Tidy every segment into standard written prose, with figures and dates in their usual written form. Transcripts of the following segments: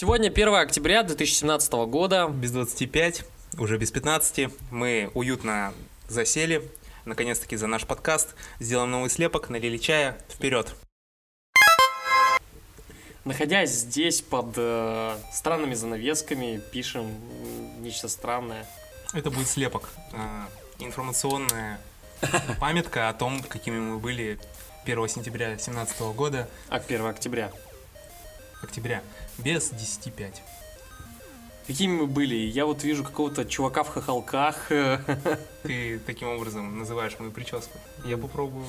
Сегодня 1 октября 2017 года. Без 25, уже без 15. Мы уютно засели, наконец-таки, за наш подкаст. Сделаем новый слепок, налили чая. Вперед! Находясь здесь под странными занавесками, пишем нечто странное. Это будет слепок. Информационная памятка о том, какими мы были 1 сентября 2017 года. А 1 октября. Октября. Без 10-5. Какими мы были? Я вот вижу какого-то чувака в хохолках. Ты таким образом называешь мою прическу. Я попробую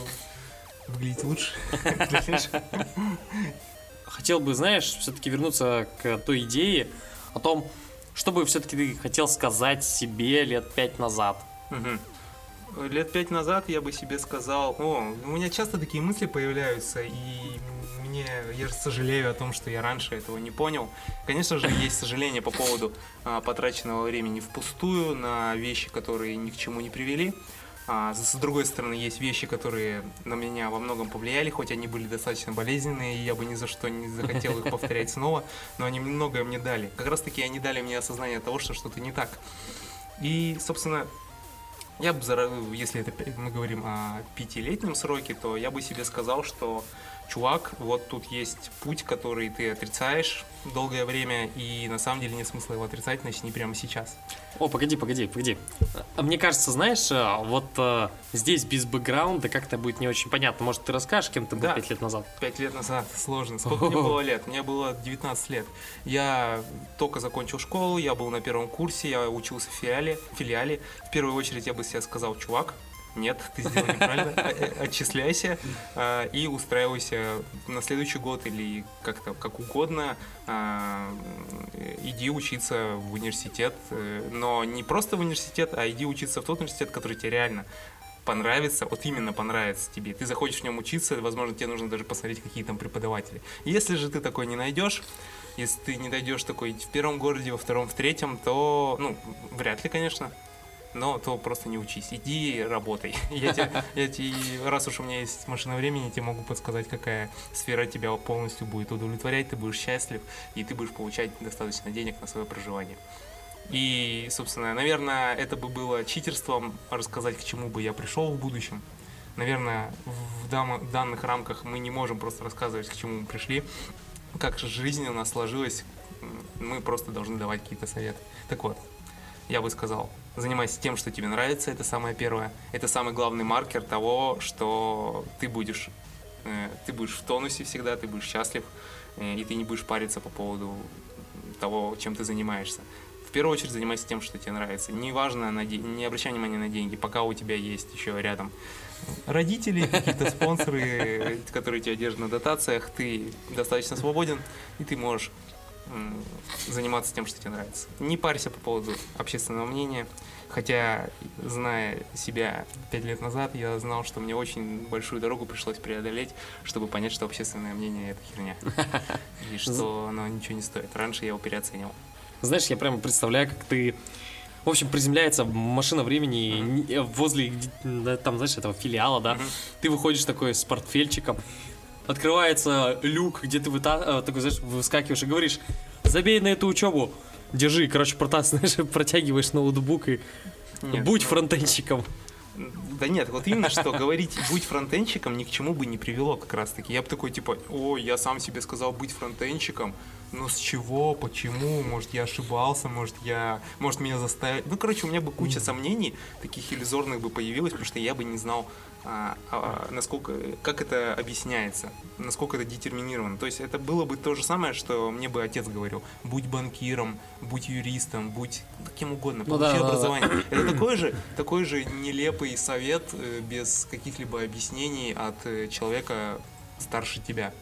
выглядеть лучше. Хотел бы, знаешь, все-таки вернуться к той идее о том, что бы все-таки ты хотел сказать себе лет 5 назад. Угу. Лет 5 назад я бы себе сказал... у меня часто такие мысли появляются, и я же сожалею о том, что я раньше этого не понял. Конечно же, есть сожаление по поводу потраченного времени впустую на вещи, которые ни к чему не привели. С другой стороны, есть вещи, которые на меня во многом повлияли, хоть они были достаточно болезненные, и я бы ни за что не захотел их повторять снова, но они многое мне дали. Как раз таки они дали мне осознание того, что что-то не так. И, собственно, я бы, если это мы говорим о 5-летнем сроке, то я бы себе сказал, что, чувак, вот тут есть путь, который ты отрицаешь долгое время, и на самом деле нет смысла его отрицать, начни прямо сейчас. Погоди. Мне кажется, знаешь, вот здесь без бэкграунда как-то будет не очень понятно. Может, ты расскажешь, кем ты был 5 лет назад? 5 лет назад, сложно. Сколько мне было лет? Мне было 19 лет. Я только закончил школу, я был на первом курсе, я учился в филиале. В первую очередь я бы себе сказал, чувак, нет, ты сделал неправильно, отчисляйся и устраивайся на следующий год или как-то как угодно, иди учиться в университет, но не просто в университет, а иди учиться в тот университет, который тебе реально понравится, вот именно понравится тебе. Ты захочешь в нем учиться, возможно, тебе нужно даже посмотреть, какие там преподаватели. Если же ты такой не найдешь, если ты не найдешь такой в первом городе, во втором, в третьем, то, вряд ли, конечно, но то просто не учись, иди работай. Я тебе, раз уж у меня есть машина времени, я тебе могу подсказать, какая сфера тебя полностью будет удовлетворять, ты будешь счастлив, и ты будешь получать достаточно денег на свое проживание. И, собственно, наверное, это бы было читерством рассказать, к чему бы я пришел в будущем. Наверное, в данных рамках мы не можем просто рассказывать, к чему мы пришли, как же жизнь у нас сложилась, мы просто должны давать какие-то советы. Так вот, я бы сказал, занимайся тем, что тебе нравится, это самое первое. Это самый главный маркер того, что ты будешь в тонусе всегда, ты будешь счастлив, и ты не будешь париться по поводу того, чем ты занимаешься. В первую очередь занимайся тем, что тебе нравится. Неважно, не обращай внимания на деньги, пока у тебя есть еще рядом родители, какие-то спонсоры, которые тебя держат на дотациях, ты достаточно свободен, и ты можешь заниматься тем, что тебе нравится. Не парься по поводу общественного мнения, хотя, зная себя 5 лет назад, я знал, что мне очень большую дорогу пришлось преодолеть, чтобы понять, что общественное мнение — это херня, и что оно ничего не стоит. Раньше я его переоценивал. Знаешь, я прямо представляю, как ты... В общем, приземляется машина времени возле, там, знаешь, этого филиала, да? Ты выходишь такой с портфельчиком, открывается люк, где ты такой, знаешь, выскакиваешь и говоришь: забей на эту учебу, держи, короче, протягиваешь ноутбук и будь фронтенщиком. Да нет, вот именно что говорить «будь фронтенщиком» ни к чему бы не привело как раз-таки. Я бы такой, типа, я сам себе сказал быть фронтенщиком, но с чего, почему, может, я ошибался, может, меня заставили. Короче, у меня бы куча сомнений таких иллюзорных бы появилось, потому что я бы не знал, насколько, как это объясняется, насколько это детерминировано. То есть это было бы то же самое, что мне бы отец говорил: будь банкиром, будь юристом, будь кем угодно, получи образование. Да. Это такой же нелепый совет без каких-либо объяснений от человека старше тебя,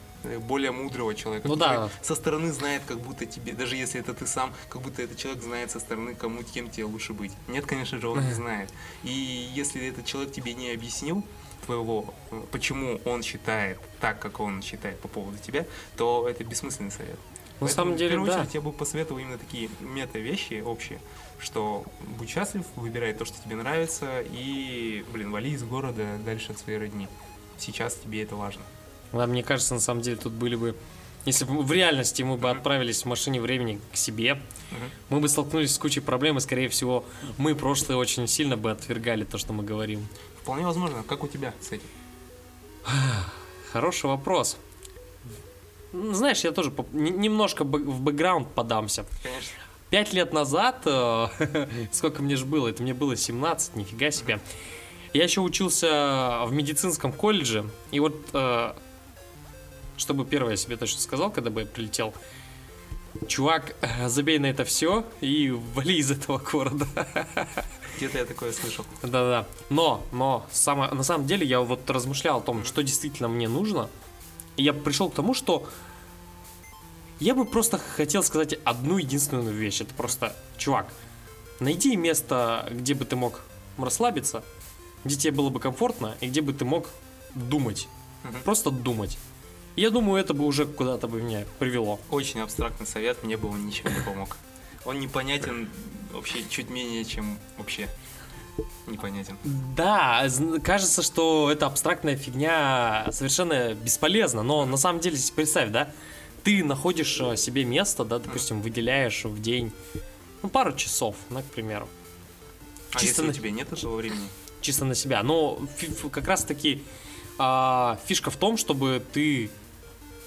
более мудрого человека, который со стороны знает, как будто тебе, даже если это ты сам, как будто этот человек знает со стороны, кем тебе лучше быть. Нет, конечно же, он не знает. И если этот человек тебе не объяснил твоего, почему он считает так, как он считает по поводу тебя, то это бессмысленный совет. На самом деле, в первую очередь, я бы посоветовал именно такие мета-вещи общие, что будь счастлив, выбирай то, что тебе нравится, и, вали из города дальше от своей родни. Сейчас тебе это важно. Да, мне кажется, на самом деле, тут были бы Если бы в реальности мы бы отправились в машине времени к себе, мы бы столкнулись с кучей проблем, и, скорее всего, мы прошлое очень сильно бы отвергали то, что мы говорим. Вполне возможно. Как у тебя с этим? Хороший вопрос. Знаешь, я тоже немножко в бэкграунд подамся. Конечно. 5 лет назад, сколько мне же было, это мне было 17, нифига себе. Я еще учился в медицинском колледже, и вот, чтобы первое я себе точно сказал, когда бы я прилетел: чувак, забей на это все и вали из этого города. Где-то я такое слышал. Да-да. Но, на самом деле я вот размышлял о том, что действительно мне нужно, и я пришел к тому, что я бы просто хотел сказать одну единственную вещь. Это просто: чувак, найди место, где бы ты мог расслабиться, где тебе было бы комфортно и где бы ты мог думать. Просто думать. Я думаю, это бы уже куда-то бы меня привело. Очень абстрактный совет, мне бы он ничем не помог. Он непонятен вообще чуть менее, чем вообще непонятен. Да, кажется, что эта абстрактная фигня совершенно бесполезна, но на самом деле представь, да? Ты находишь себе место, да, допустим, выделяешь в день, ну, пару часов, да, к примеру. А чисто если у тебя нет этого времени? Чисто на себя. Но как раз таки фишка в том, чтобы ты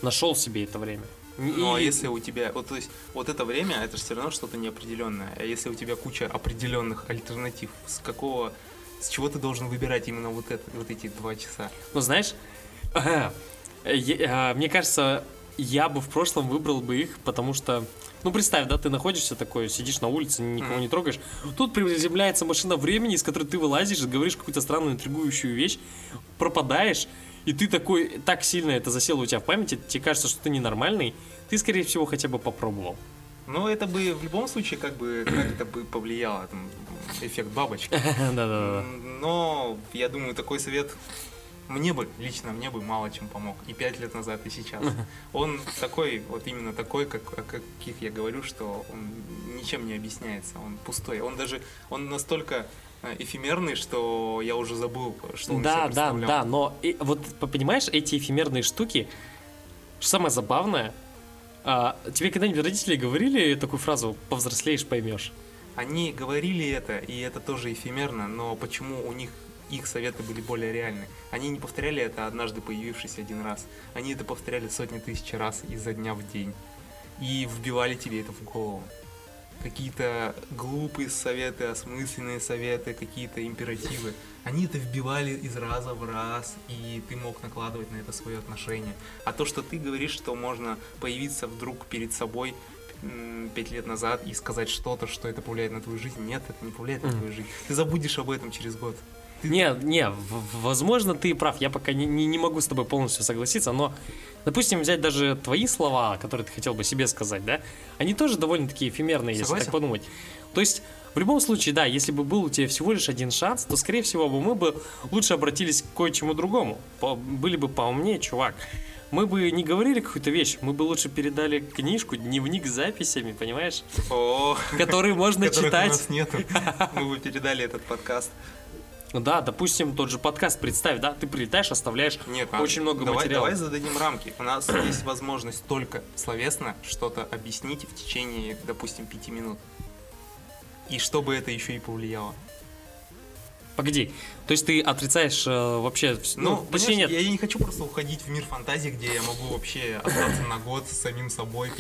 нашел себе это время. Ну, а если у тебя... Вот, то есть, вот это время, это же все равно что-то неопределенное. А если у тебя куча определенных альтернатив, с чего ты должен выбирать именно вот эти 2 часа? Ну, знаешь, мне кажется... Я бы в прошлом выбрал бы их, потому что... Ну, представь, да, ты находишься такой, сидишь на улице, никого не трогаешь. Тут приземляется машина времени, из которой ты вылазишь, говоришь какую-то странную, интригующую вещь, пропадаешь, и ты такой... Так сильно это засело у тебя в памяти, тебе кажется, что ты ненормальный. Ты, скорее всего, хотя бы попробовал. Ну, это бы в любом случае как это бы повлияло. Там, эффект бабочки. Да-да-да. Но, я думаю, такой совет... Мне бы мало чем помог. И 5 лет назад, и сейчас. Он такой, вот именно такой, о каких я говорю, что он ничем не объясняется. Он пустой. Он настолько эфемерный, что я уже забыл, что он себя представлял. Да, но вот понимаешь, эти эфемерные штуки, что самое забавное, тебе когда-нибудь родители говорили такую фразу: повзрослеешь, поймешь? Они говорили это, и это тоже эфемерно, но почему у них... Их советы были более реальны. Они не повторяли это однажды появившись один раз. Они это повторяли сотни тысяч раз изо дня в день. И вбивали тебе это в голову. Какие-то глупые советы, осмысленные советы, какие-то императивы. Они это вбивали из раза в раз, и ты мог накладывать на это свое отношение. А то, что ты говоришь, что можно появиться вдруг перед собой 5 лет назад и сказать что-то, что это повлияет на твою жизнь. Нет, это не повлияет на твою жизнь. Ты забудешь об этом через год. Не, возможно, ты и прав. Я пока не могу с тобой полностью согласиться. Но, допустим, взять даже твои слова, которые ты хотел бы себе сказать, да? Они тоже довольно-таки эфемерные, согласен, если так подумать. То есть, в любом случае, да, если бы был у тебя всего лишь один шанс, то, скорее всего, бы мы бы лучше обратились к кое-чему другому. Были бы поумнее, чувак. Мы бы не говорили какую-то вещь, мы бы лучше передали книжку, дневник с записями, понимаешь? Который можно читать. У нас нету. Мы бы передали этот подкаст. Да, допустим, тот же подкаст, представь, да, ты прилетаешь, оставляешь очень много материала. Давай зададим рамки. У нас есть возможность только словесно что-то объяснить в течение, допустим, 5 минут. И чтобы это еще и повлияло. Погоди, то есть ты отрицаешь вообще... Ну, почти нет. Я не хочу просто уходить в мир фантазии, где я могу вообще остаться на год с самим собой,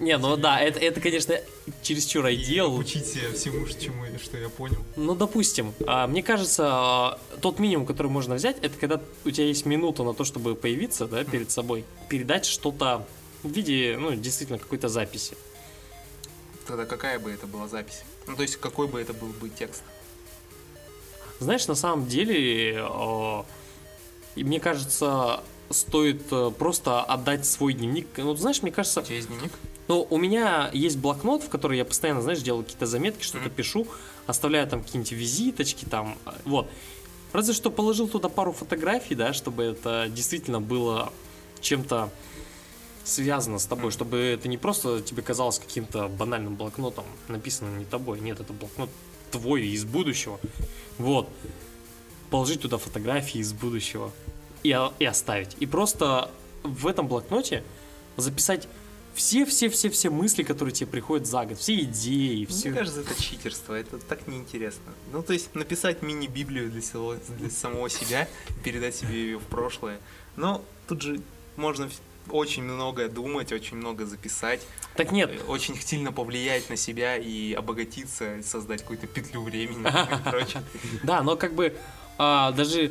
Не, ну да, это конечно, чересчур ideal. Учить себя всему, что я понял. Ну, допустим, мне кажется, тот минимум, который можно взять, это когда у тебя есть минута на то, чтобы появиться, да, перед собой, передать что-то в виде, ну, действительно, какой-то записи. Тогда какая бы это была запись? Ну, то есть, какой бы это был бы текст? Знаешь, на самом деле, мне кажется, стоит просто отдать свой дневник. Ну, знаешь, мне кажется... У тебя есть дневник? Ну, у меня есть блокнот, в который я постоянно, знаешь, делаю какие-то заметки, что-то пишу, оставляю там какие-нибудь визиточки там, вот. Разве что положил туда пару фотографий, да, чтобы это действительно было чем-то связано с тобой, чтобы это не просто тебе казалось каким-то банальным блокнотом, написанным не тобой. Нет, это блокнот твой из будущего. Вот. Положить туда фотографии из будущего и оставить. И просто в этом блокноте записать все мысли, которые тебе приходят за год, все идеи, все. Мне кажется, это читерство, это так неинтересно. Ну, то есть написать мини-библию для самого себя, передать себе ее в прошлое. Но тут же можно очень многое думать, очень много записать. Так нет. Очень сильно повлиять на себя и обогатиться, создать какую-то петлю времени и прочее. Да, но как бы даже...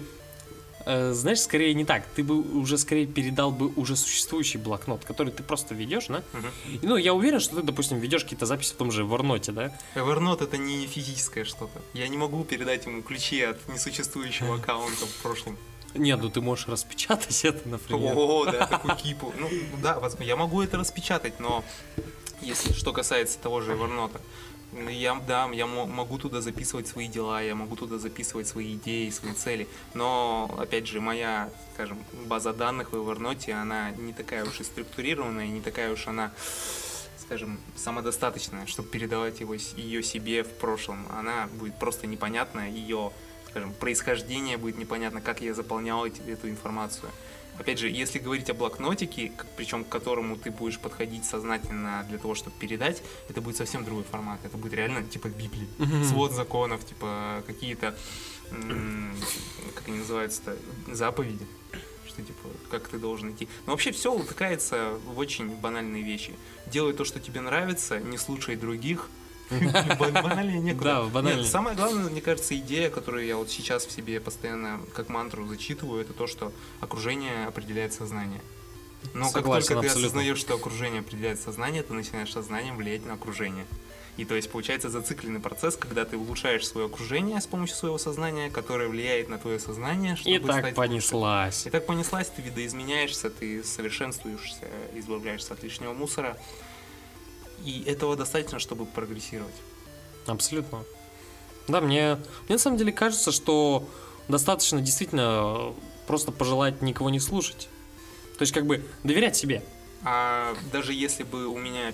Знаешь, скорее не так. Ты бы уже скорее передал бы уже существующий блокнот, который ты просто ведешь, да? Угу. Ну, я уверен, что ты, допустим, ведешь какие-то записи в том же Evernote, да? Evernote — это не физическое что-то. Я не могу передать ему ключи от несуществующего аккаунта в прошлом. Нет, ну ты можешь распечатать это, например. О, да, такую кипу. Ну, да, я могу это распечатать, но если что касается того же Evernote, я могу туда записывать свои дела, я могу туда записывать свои идеи, свои цели, но, опять же, моя, скажем, база данных в Evernote, она не такая уж и структурированная, не такая уж она, скажем, самодостаточная, чтобы передавать ее себе в прошлом. Она будет просто непонятна, ее, скажем, происхождение будет непонятно, как я заполнял эту информацию. Опять же, если говорить о блокнотике, причем к которому ты будешь подходить сознательно для того, чтобы передать, это будет совсем другой формат. Это будет реально типа Библия, свод законов, типа какие-то, как они называются-то, заповеди, что типа как ты должен идти. Но вообще все утыкается в очень банальные вещи. Делай то, что тебе нравится, не слушай других. Банальнее некуда. Да, нет, самое главное, мне кажется, идея, которую я вот сейчас в себе постоянно как мантру зачитываю, это то, что окружение определяет сознание. Но согласен, как только абсолютно. Ты осознаешь, что окружение определяет сознание, ты начинаешь сознанием влиять на окружение. И то есть получается зацикленный процесс, когда ты улучшаешь свое окружение с помощью своего сознания, которое влияет на твое сознание, чтобы стать понеслась. Лучше. И так понеслась, ты видоизменяешься, ты совершенствуешься, избавляешься от лишнего мусора. И этого достаточно, чтобы прогрессировать. Абсолютно. Да, мне на самом деле кажется, что достаточно действительно просто пожелать никого не слушать. То есть как бы доверять себе. А даже если бы у меня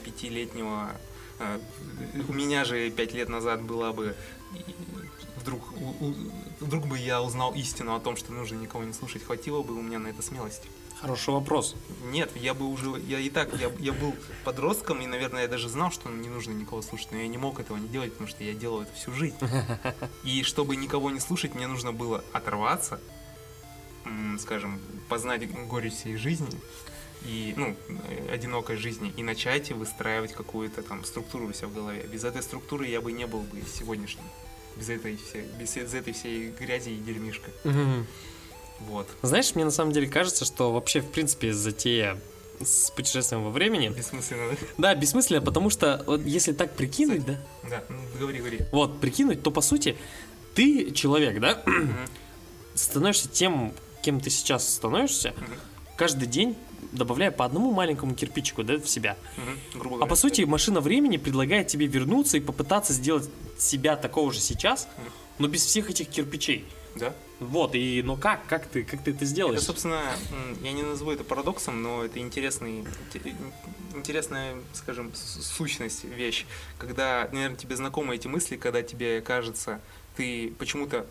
у меня же 5 лет назад была бы... Вдруг бы я узнал истину о том, что нужно никого не слушать, хватило бы у меня на это смелости? Хороший вопрос. Нет, я был подростком, и, наверное, я даже знал, что не нужно никого слушать, но я не мог этого не делать, потому что я делал это всю жизнь. И чтобы никого не слушать, мне нужно было оторваться, скажем, познать горечь всей жизни, и, одинокой жизни, и начать выстраивать какую-то там структуру у себя в голове. Без этой структуры я бы не был бы сегодняшним. Без этой всей грязи и дерьмишка. Вот. Знаешь, мне на самом деле кажется, что вообще, в принципе, затея с путешествием во времени... Бессмысленно, да? Да, бессмысленно, потому что вот, если так прикинуть, кстати, да? Да, говори. Вот, прикинуть, то, по сути, ты человек, да? Становишься тем, кем ты сейчас становишься, каждый день добавляя по одному маленькому кирпичику, да, в себя. Грубо говоря, по сути, машина времени предлагает тебе вернуться и попытаться сделать себя такого же сейчас, но без всех этих кирпичей. Да. Вот, и но как ты это сделаешь? Это, собственно, я не назову это парадоксом, но это интересная, скажем, сущность, вещь. Когда, наверное, тебе знакомы эти мысли, когда тебе кажется, ты почему-то,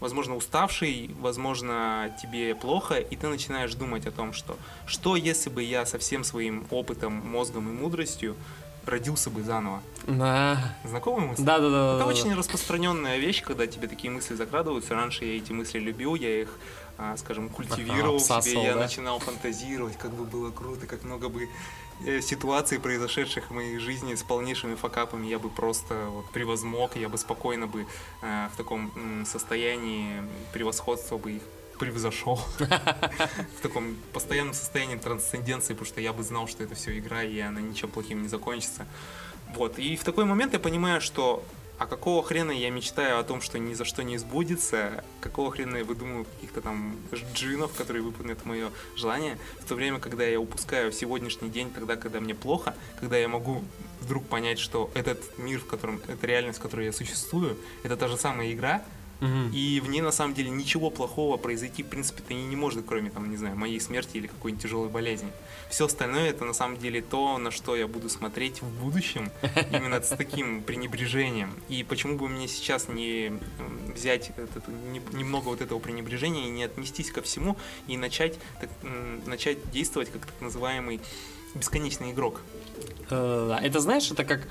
возможно, уставший, возможно, тебе плохо, и ты начинаешь думать о том, что если бы я со всем своим опытом, мозгом и мудростью родился бы заново. Да. Знакомые мысли? Да. Это очень распространенная вещь, когда тебе такие мысли закрадываются. Раньше я эти мысли любил, я их, скажем, культивировал в себе, я начинал фантазировать, как бы было круто, как много бы ситуаций, произошедших в моей жизни с полнейшими факапами, я бы просто превозмог, я бы спокойно бы в таком состоянии превосходства бы их превзошел, в таком постоянном состоянии трансценденции, потому что я бы знал, что это все игра, и она ничем плохим не закончится. Вот, и в такой момент я понимаю, что а какого хрена я мечтаю о том, что ни за что не сбудется, какого хрена я выдумываю каких-то там джинов, которые выполнят мое желание, в то время, когда я упускаю сегодняшний день, тогда, когда мне плохо, когда я могу вдруг понять, что этот мир, в котором, эта реальность, в которой я существую, это та же самая игра, и в ней на самом деле ничего плохого произойти в принципе-то не может, кроме там, не знаю, моей смерти или какой-нибудь тяжелой болезни. Все остальное это на самом деле то, на что я буду смотреть в будущем именно с таким пренебрежением. И почему бы мне сейчас не взять немного вот этого пренебрежения и не отнестись ко всему и начать действовать как так называемый бесконечный игрок. Это, знаешь, это как...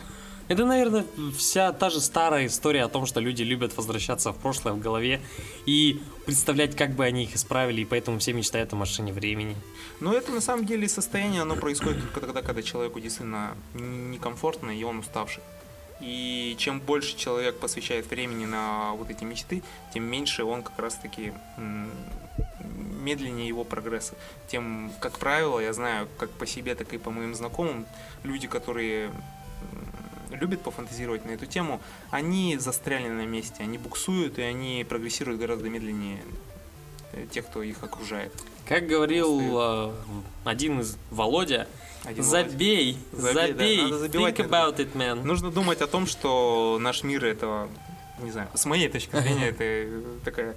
Это, наверное, вся та же старая история о том, что люди любят возвращаться в прошлое в голове и представлять, как бы они их исправили, и поэтому все мечтают о машине времени. Но это на самом деле состояние, оно происходит только тогда, когда человеку действительно некомфортно и он уставший. И чем больше человек посвящает времени на вот эти мечты, тем меньше он как раз-таки, медленнее его прогресса. Тем, как правило, я знаю, как по себе, так и по моим знакомым, люди, которые... любят пофантазировать на эту тему, они застряли на месте, они буксуют, и они прогрессируют гораздо медленнее тех, кто их окружает. Как говорил один из Володя, забей, да, think about it, man. Нужно думать о том, что наш мир — это, не знаю, с моей точки зрения, это такая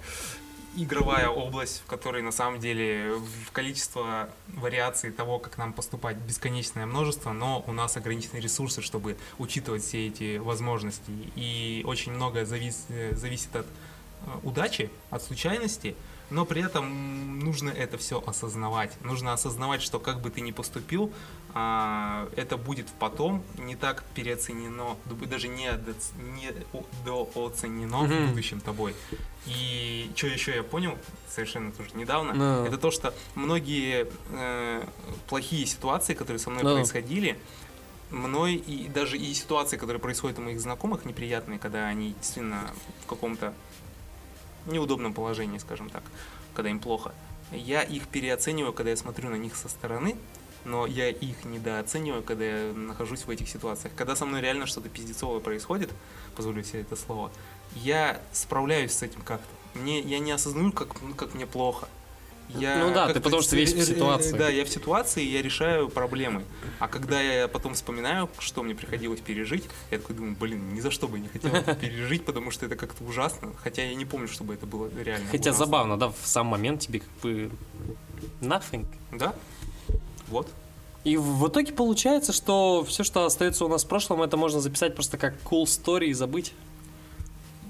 игровая область, в которой на самом деле количество вариаций того, как нам поступать, бесконечное множество, но у нас ограничены ресурсы, чтобы учитывать все эти возможности. И очень многое зависит от удачи, от случайности, но при этом нужно это все осознавать. Нужно осознавать, что как бы ты ни поступил, это будет потом не так переоценено, даже недооценено в будущем тобой. И что еще я понял, совершенно тоже недавно, это то, что многие плохие ситуации, которые со мной происходили, мной и даже и ситуации, которые происходят у моих знакомых, неприятные, когда они действительно в каком-то неудобном положении, скажем так, когда им плохо. Я их переоцениваю, когда я смотрю на них со стороны, но я их недооцениваю, когда я нахожусь в этих ситуациях. Когда со мной реально что-то пиздецовое происходит, позволю себе это слово, я справляюсь с этим как-то. Я не осознаю, как мне плохо. Ты потому что весь в ситуации. Да, я в ситуации, и я решаю проблемы. А когда я потом вспоминаю, что мне приходилось пережить, я такой думаю, ни за что бы не хотел это пережить, потому что это как-то ужасно. Хотя я не помню, чтобы это было реально. Хотя ужасно. Забавно, да, в сам момент тебе как бы nothing. Да, вот. И в итоге получается, что все, что остается у нас в прошлом, это можно записать просто как cool story и забыть.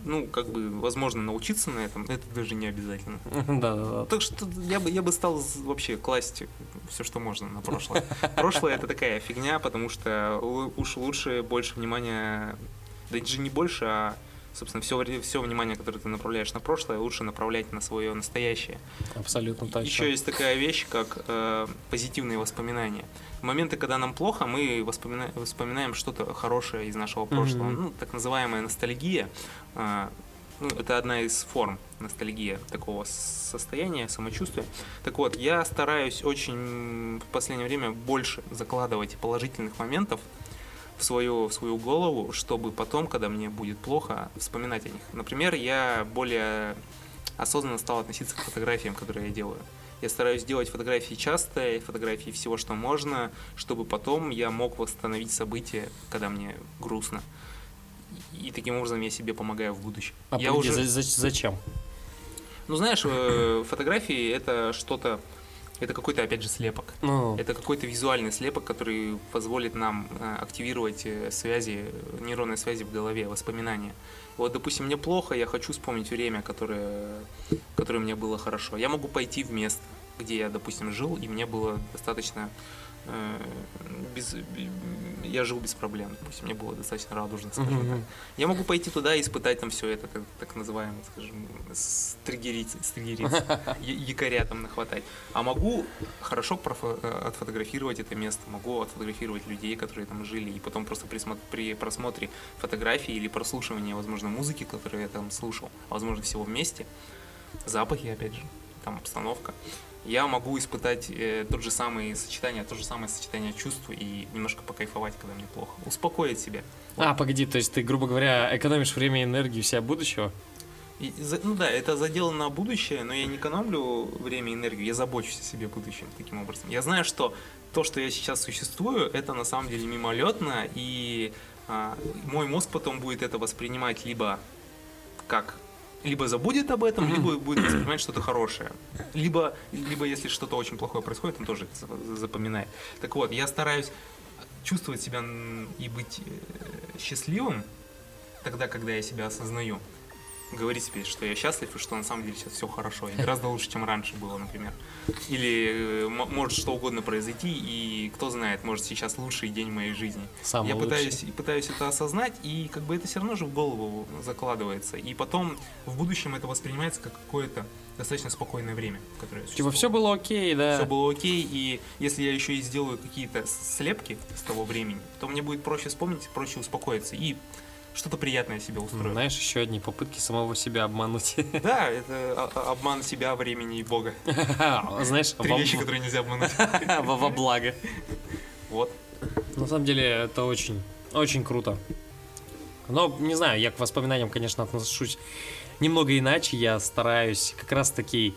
Возможно, научиться на этом, это даже не обязательно. Да. Так что я бы стал вообще класть все, что можно на прошлое. Прошлое — это такая фигня, потому что уж лучше больше внимания, да даже не больше, а, собственно, все внимание, которое ты направляешь на прошлое, лучше направлять на свое настоящее. Абсолютно точно. Еще есть такая вещь, как позитивные воспоминания. В моменты, когда нам плохо, мы вспоминаем что-то хорошее из нашего прошлого. Так называемая ностальгия. Это одна из форм ностальгии, такого состояния, самочувствия. Так вот, я стараюсь очень в последнее время больше закладывать положительных моментов в свою голову, чтобы потом, когда мне будет плохо, вспоминать о них. Например, я более осознанно стал относиться к фотографиям, которые я делаю. Я стараюсь делать фотографии часто, фотографии всего, что можно, чтобы потом я мог восстановить события, когда мне грустно. И таким образом я себе помогаю в будущем. А я уже... Зачем? Знаешь, фотографии — это что-то, это какой-то, опять же, слепок. Это какой-то визуальный слепок, который позволит нам активировать связи, нейронные связи в голове, воспоминания. Вот, допустим, мне плохо, я хочу вспомнить время, которое мне было хорошо. Я могу пойти в место, где я, допустим, жил, и мне было достаточно... я жил без проблем, допустим, мне было достаточно радужно, скажем так. Я могу пойти туда и испытать там все это, так называемое, скажем, стригериться, якоря там нахватать. А могу хорошо отфотографировать это место, могу отфотографировать людей, которые там жили, и потом просто при просмотре фотографий или прослушивании, возможно, музыки, которую я там слушал, возможно, всего вместе, запахи, опять же, там обстановка. Я могу испытать то же самое сочетание чувств и немножко покайфовать, когда мне плохо. Успокоить себя. Погоди, то есть ты, грубо говоря, экономишь время и энергию себя будущего? Это задел на будущее, но я не экономлю время и энергию, я забочусь о себе будущем таким образом. Я знаю, что то, что я сейчас существую, это на самом деле мимолетно, и мой мозг потом будет это воспринимать либо забудет об этом, либо будет воспринимать что-то хорошее. Либо если что-то очень плохое происходит, он тоже запоминает. Так вот, я стараюсь чувствовать себя и быть счастливым тогда, когда я себя осознаю. говорить себе, что я счастлив, и что на самом деле сейчас все хорошо, и гораздо лучше, чем раньше было, например. Или может что угодно произойти, и кто знает, может сейчас лучший день моей жизни. Самый лучший. Я пытаюсь это осознать, и как бы это все равно же в голову закладывается. И потом в будущем это воспринимается как какое-то достаточно спокойное время, которое существует. Типа все было окей, да? Все было окей, и если я еще и сделаю какие-то слепки с того времени, то мне будет проще вспомнить, проще успокоиться и что-то приятное себе устроить. Знаешь, еще одни попытки самого себя обмануть. Да, это обман себя, времени и Бога. Знаешь, три вещи, которые нельзя обмануть. Во благо. Вот. На самом деле это очень, очень круто. Но, не знаю, я к воспоминаниям, конечно, отношусь немного иначе. Я стараюсь как раз-таки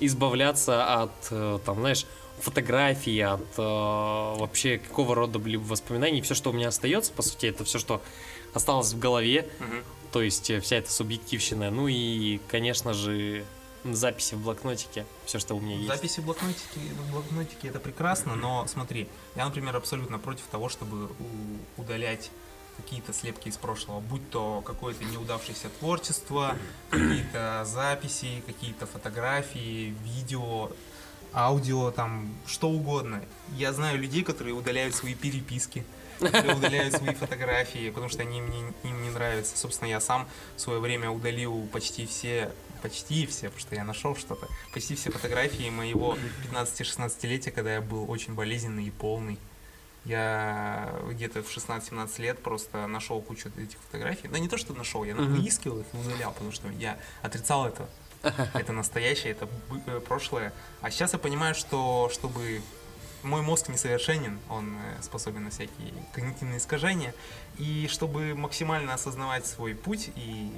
избавляться от, там, знаешь, фотографии, от вообще какого рода воспоминаний. Все, что у меня остается, по сути, это все, что осталось в голове, то есть вся эта субъективщина, ну и, конечно же, записи в блокнотике, все, что у меня есть. Записи в блокнотике это прекрасно, но смотри, я, например, абсолютно против того, чтобы удалять какие-то слепки из прошлого, будь то какое-то неудавшееся творчество, какие-то записи, какие-то фотографии, видео, аудио, там, что угодно. Я знаю людей, которые удаляют свои переписки, удаляю свои фотографии, потому что они мне им не нравятся. Собственно, я сам в свое время удалил почти все, потому что я нашел что-то, почти все фотографии моего 15-16-летия, когда я был очень болезненный и полный. Я где-то в 16-17 лет просто нашел кучу этих фотографий. Да не то, что нашел, я выискивал их и удалял, потому что я отрицал это. Это настоящее, это прошлое. А сейчас я понимаю, что чтобы... Мой мозг несовершенен, он способен на всякие когнитивные искажения. И чтобы максимально осознавать свой путь и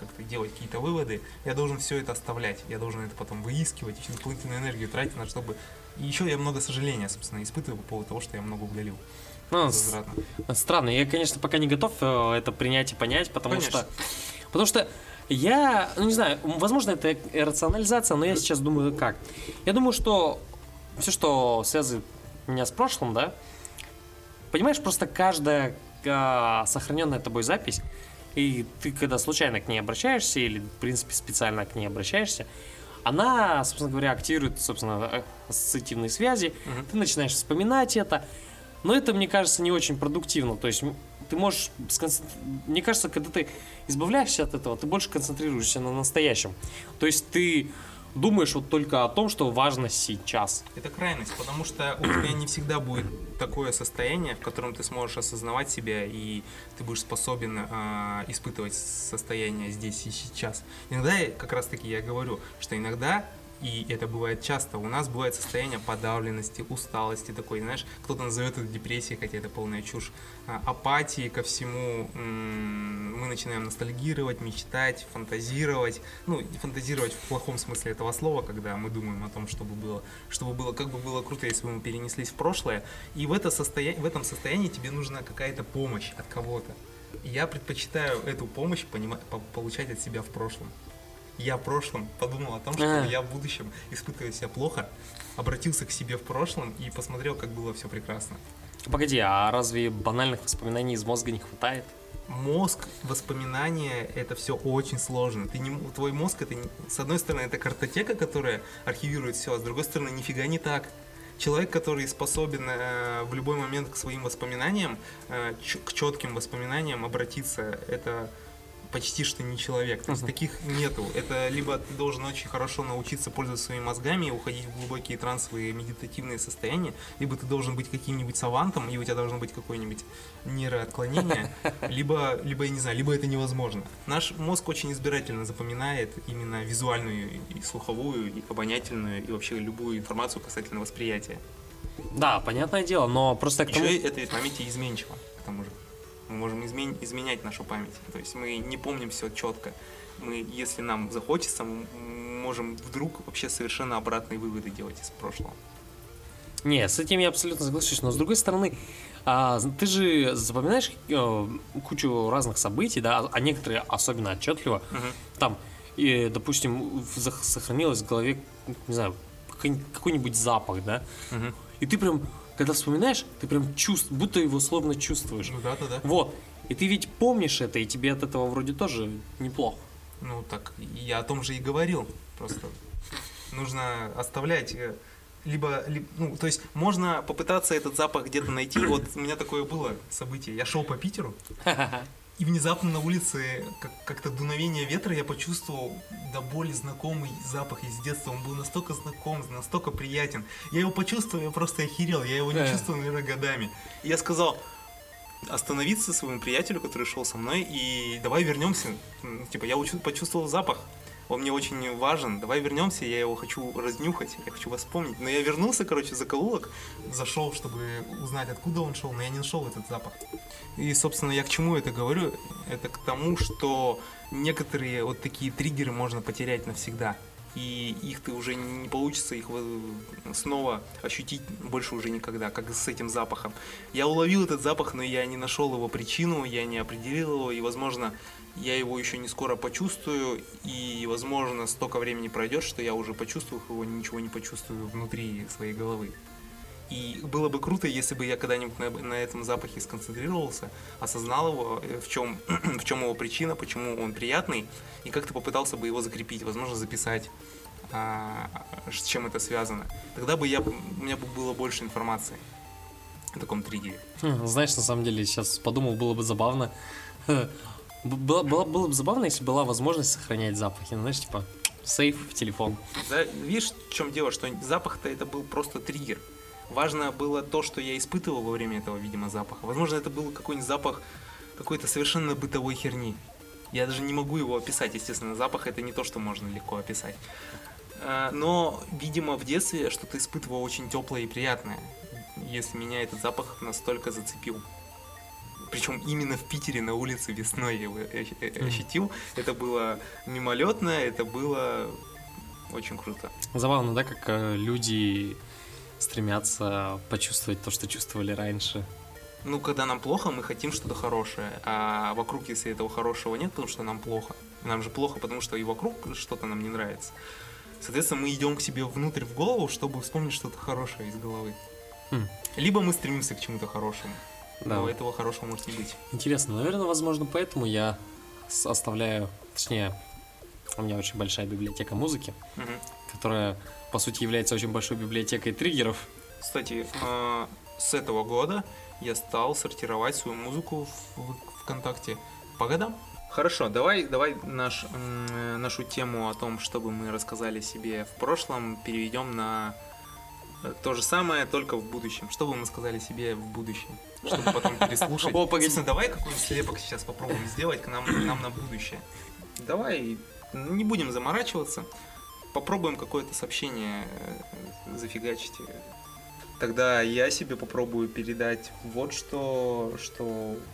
как-то делать какие-то выводы, я должен все это оставлять. Я должен это потом выискивать, еще дополнительную энергию тратить, на чтобы... И еще я много сожаления, собственно, испытываю по поводу того, что я много удалил. Ну, странно. Я, конечно, пока не готов это принять и понять, потому что я, ну не знаю, возможно, это рационализация, но я сейчас думаю, как. Я думаю, что... Все, что связывает меня с прошлым, да? Понимаешь, просто каждая сохраненная тобой запись, и ты, когда случайно к ней обращаешься, или, в принципе, специально к ней обращаешься, она, собственно говоря, активирует, собственно, ассоциативные связи, ты начинаешь вспоминать это, но это, мне кажется, не очень продуктивно, то есть ты можешь... Мне кажется, когда ты избавляешься от этого, ты больше концентрируешься на настоящем, то есть ты... Думаешь вот только о том, что важно сейчас. Это крайность, потому что у тебя не всегда будет такое состояние, в котором ты сможешь осознавать себя, и ты будешь способен испытывать состояние здесь и сейчас. Иногда, как раз таки я говорю, что иногда, и это бывает часто, у нас бывает состояние подавленности, усталости такой, знаешь, кто-то назовет это депрессией, хотя это полная чушь, апатии ко всему, мы начинаем ностальгировать, мечтать, фантазировать, ну, фантазировать в плохом смысле этого слова, когда мы думаем о том, что бы было, как бы было круто, если бы мы перенеслись в прошлое, и в этом состоянии тебе нужна какая-то помощь от кого-то. Я предпочитаю эту помощь получать от себя в прошлом. Я в прошлом подумал о том, что я в будущем, испытывая себя плохо, обратился к себе в прошлом и посмотрел, как было все прекрасно. Погоди, а разве банальных воспоминаний из мозга не хватает? Мозг, воспоминания, это все очень сложно. Твой мозг, это с одной стороны, это картотека, которая архивирует все, а с другой стороны, нифига не так. Человек, который способен в любой момент к своим воспоминаниям, к четким воспоминаниям обратиться, это... почти что не человек, то есть таких нету. Это либо ты должен очень хорошо научиться пользоваться своими мозгами и уходить в глубокие трансовые медитативные состояния, либо ты должен быть каким-нибудь савантом, и у тебя должно быть какое-нибудь нейроотклонение, либо я не знаю, либо это невозможно. Наш мозг очень избирательно запоминает именно визуальную, и слуховую, и обонятельную, и вообще любую информацию касательно восприятия. Да, понятное дело, но просто... Еще это ведь памяти изменчиво, к тому же. Мы можем изменять нашу память, то есть мы не помним все четко. Мы, если нам захочется, мы можем вдруг вообще совершенно обратные выводы делать из прошлого. Не, с этим я абсолютно соглашусь, но с другой стороны, ты же запоминаешь кучу разных событий, да, а некоторые особенно отчетливо. Там, допустим, сохранилось в голове, не знаю, какой-нибудь запах, да, и ты прям... Когда вспоминаешь, ты прям чувствуешь, будто его словно чувствуешь. Ну да. Вот. И ты ведь помнишь это, и тебе от этого вроде тоже неплохо. Ну, так я о том же и говорил. Просто нужно оставлять... Либо, то есть можно попытаться этот запах где-то найти. Вот у меня такое было событие. Я шел по Питеру, и внезапно на улице как-то дуновение ветра я почувствовал до боли знакомый запах из детства. Он был настолько знаком, настолько приятен. Я его почувствовал, я просто охерел. Я его не чувствовал, наверное, годами. И я сказал остановиться своему приятелю, который шел со мной, и давай вернемся. Типа, я почувствовал запах. Он мне очень важен, давай вернемся, я его хочу разнюхать, я хочу вспомнить. Но я вернулся, короче, за закоулок, зашел, чтобы узнать, откуда он шел, но я не нашел этот запах. И, собственно, я к чему это говорю? Это к тому, что некоторые вот такие триггеры можно потерять навсегда. И их ты уже не получится, их снова ощутить больше уже никогда, как с этим запахом. Я уловил этот запах, но я не нашел его причину, я не определил его, и, возможно, я его еще не скоро почувствую, и, возможно, столько времени пройдет, что я уже почувствую его, ничего не почувствую внутри своей головы. И было бы круто, если бы я когда-нибудь на этом запахе сконцентрировался, осознал его, в чем его причина, почему он приятный, и как-то попытался бы его закрепить, возможно, записать, с чем это связано. Тогда бы у меня было больше информации о таком триггере. Знаешь, на самом деле, сейчас подумал, было бы забавно. Было бы забавно, если была возможность сохранять запахи, знаешь, типа сейф в телефон. Да, видишь, в чем дело, что запах-то это был просто триггер. Важно было то, что я испытывал во время этого, видимо, запаха. Возможно, это был какой-нибудь запах какой-то совершенно бытовой херни. Я даже не могу его описать, естественно. Запах — это не то, что можно легко описать. Но, видимо, в детстве что-то испытывал очень теплое и приятное, если меня этот запах настолько зацепил. Причем именно в Питере на улице весной я его ощутил. Это было мимолетно, это было очень круто. Забавно, да, как люди... стремятся почувствовать то, что чувствовали раньше. Ну, когда нам плохо, мы хотим что-то хорошее, а вокруг, если этого хорошего нет, потому что нам плохо. Нам же плохо, потому что и вокруг что-то нам не нравится. Соответственно, мы идем к себе внутрь в голову, чтобы вспомнить что-то хорошее из головы. Либо мы стремимся к чему-то хорошему, да. Но этого хорошего может не быть. Интересно, наверное, возможно, поэтому я оставляю... Точнее, у меня очень большая библиотека музыки, которая... по сути, является очень большой библиотекой триггеров. Кстати, с этого года я стал сортировать свою музыку в ВКонтакте по годам. Хорошо, давай нашу тему о том, чтобы мы рассказали себе в прошлом, переведем на то же самое, только в будущем. Что бы мы сказали себе в будущем, чтобы потом переслушать. О, погоди. Давай какой-нибудь слепок сейчас попробуем сделать к нам на будущее. Давай, не будем заморачиваться. Попробуем какое-то сообщение зафигачить. Тогда я себе попробую передать вот что...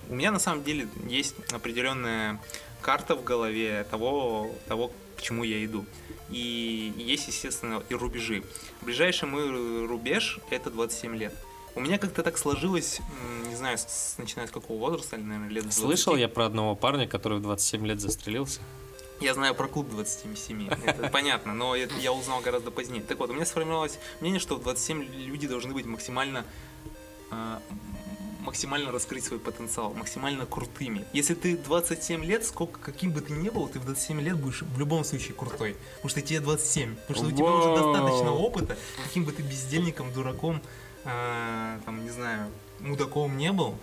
У меня на самом деле есть определенная карта в голове того, к чему я иду. И есть, естественно, и рубежи. Ближайший мой рубеж – это 27 лет. У меня как-то так сложилось, не знаю, начиная с какого возраста, наверное, лет 20. Слышал я про одного парня, который в 27 лет застрелился? Я знаю про клуб 27, это понятно, но это я узнал гораздо позднее. Так вот, у меня сформировалось мнение, что в 27 люди должны быть максимально раскрыть свой потенциал, максимально крутыми. Если ты 27 лет, каким бы ты ни был, ты в 27 лет будешь в любом случае крутой, потому что тебе 27, потому что у тебя уже достаточно опыта, каким бы ты бездельником, дураком, там, не знаю, мудаком не был,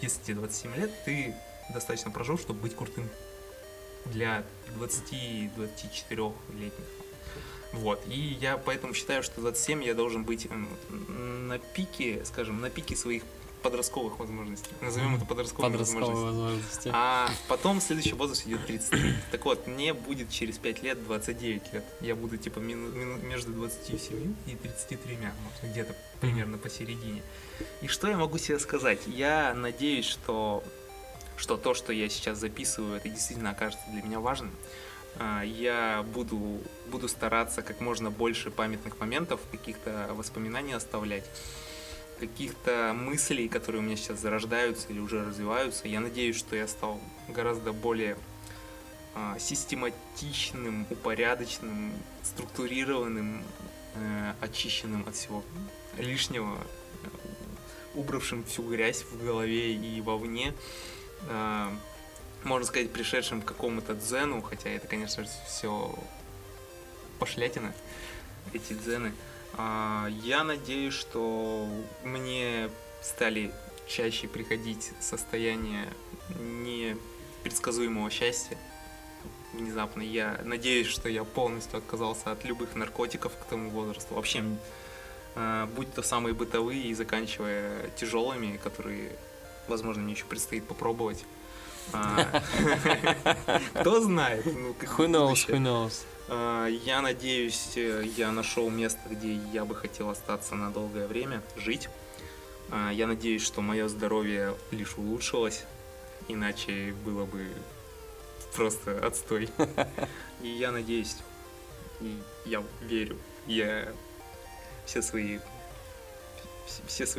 если тебе 27 лет, ты достаточно прожил, чтобы быть крутым. Для 20-24-летних. Вот. И я поэтому считаю, что 27 я должен быть на пике, скажем, на пике своих подростковых возможностей. Назовем это подростковыми возможностями. А потом следующий возраст идет 33. Так вот, мне будет через 5 лет 29 лет. Я буду типа между 27 и 33, может, где-то примерно посередине. И что я могу себе сказать? Я надеюсь, что то, что я сейчас записываю, это действительно окажется для меня важным. Я буду стараться как можно больше памятных моментов, каких-то воспоминаний оставлять, каких-то мыслей, которые у меня сейчас зарождаются или уже развиваются. Я надеюсь, что я стал гораздо более систематичным, упорядоченным, структурированным, очищенным от всего лишнего, убравшим всю грязь в голове и вовне. можно сказать, пришедшим к какому-то дзену, хотя это, конечно, все пошлятина, эти дзены. Я надеюсь, что мне стали чаще приходить состояние непредсказуемого счастья. Внезапно. Я надеюсь, что я полностью отказался от любых наркотиков к тому возрасту. Вообще, будь то самые бытовые и заканчивая тяжелыми, которые, возможно, мне еще предстоит попробовать. Кто знает? Who knows? Я надеюсь, я нашел место, где я бы хотел остаться на долгое время, жить. Я надеюсь, что мое здоровье лишь улучшилось, иначе было бы просто отстой. И я надеюсь, и я верю, я все свои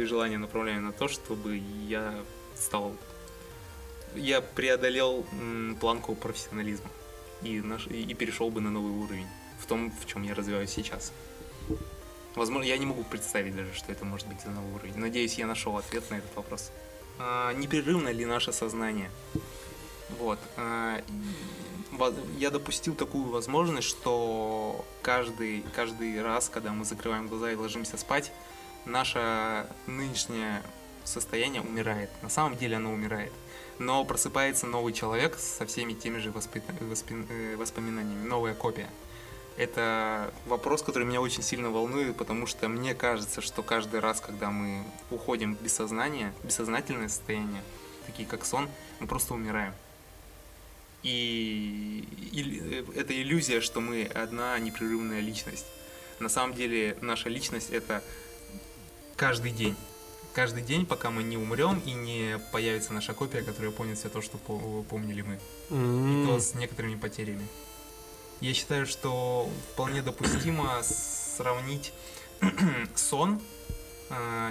желания направляю на то, чтобы я преодолел планку профессионализма и перешел бы на новый уровень в том, в чем я развиваюсь сейчас. Возможно, я не могу представить даже, что это может быть за новый уровень. Надеюсь, я нашел ответ на этот вопрос. Непрерывно ли наше сознание? Вот. Я допустил такую возможность, что каждый раз, когда мы закрываем глаза и ложимся спать, наше нынешнее состояние умирает. На самом деле оно умирает. Но просыпается новый человек со всеми теми же воспоминаниями, новая копия. Это вопрос, который меня очень сильно волнует, потому что мне кажется, что каждый раз, когда мы уходим в бессознательное состояние, такие как сон, мы просто умираем. И это иллюзия, что мы одна непрерывная личность. На самом деле наша личность — это каждый день. Каждый день, пока мы не умрем и не появится наша копия, которая помнит все то, что помнили мы. И то с некоторыми потерями. Я считаю, что вполне допустимо сравнить сон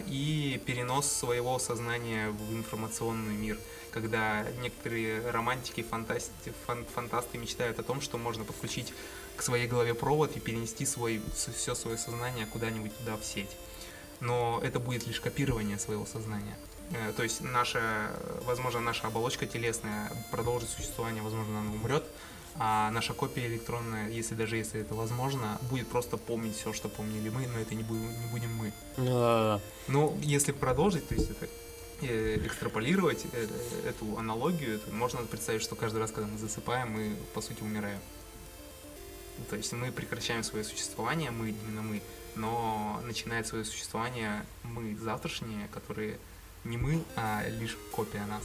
и перенос своего сознания в информационный мир, когда некоторые романтики, фантасты мечтают о том, что можно подключить к своей голове провод и перенести все свое сознание куда-нибудь туда в сеть. Но это будет лишь копирование своего сознания. То есть наша оболочка телесная продолжит существование, возможно, она умрет, а наша копия электронная, если это возможно, будет просто помнить все, что помнили мы, но это не будем мы. Ну, если продолжить, то есть это экстраполировать эту аналогию, то можно представить, что каждый раз, когда мы засыпаем, мы, по сути, умираем. То есть мы прекращаем свое существование, именно мы, но начинает свое существование мы завтрашние, которые не мы, а лишь копия нас.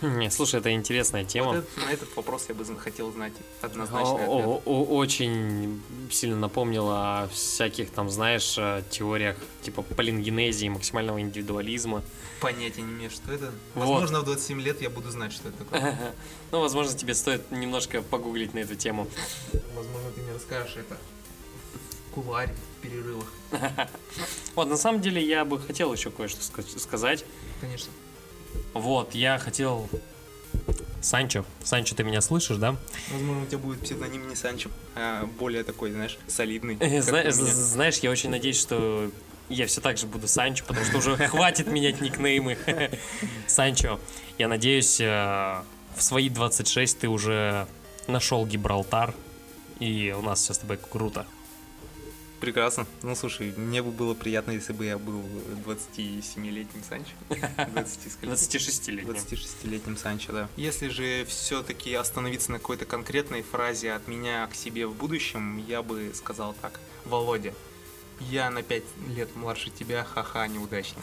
Не, слушай, это интересная тема. На этот вопрос я бы хотел знать однозначный ответ. Очень сильно напомнило о всяких там, знаешь, теориях типа полингенезии, максимального индивидуализма. Понятия не имею, что это. Вот. Возможно, в 27 лет я буду знать, что это такое. Ну, возможно, тебе стоит немножко погуглить на эту тему. Возможно, ты мне расскажешь это в кулуаре, в перерывах. Вот, на самом деле, я бы хотел еще кое-что сказать. Конечно. Вот, я хотел... Санчо, ты меня слышишь, да? Возможно, у тебя будет псевдоним не Санчо, а более такой, знаешь, солидный. Знаешь, я очень надеюсь, что я все так же буду Санчо, потому что уже хватит менять никнеймы. Санчо, я надеюсь, в свои 26 ты уже нашел Гибралтар, и у нас все с тобой круто. Прекрасно. Ну, слушай, мне бы было приятно, если бы я был 27-летним Санчо. 26-летним Санчо, да. Если же все-таки остановиться на какой-то конкретной фразе от меня к себе в будущем, я бы сказал так. Володя, я на 5 лет младше тебя, ха-ха, неудачник.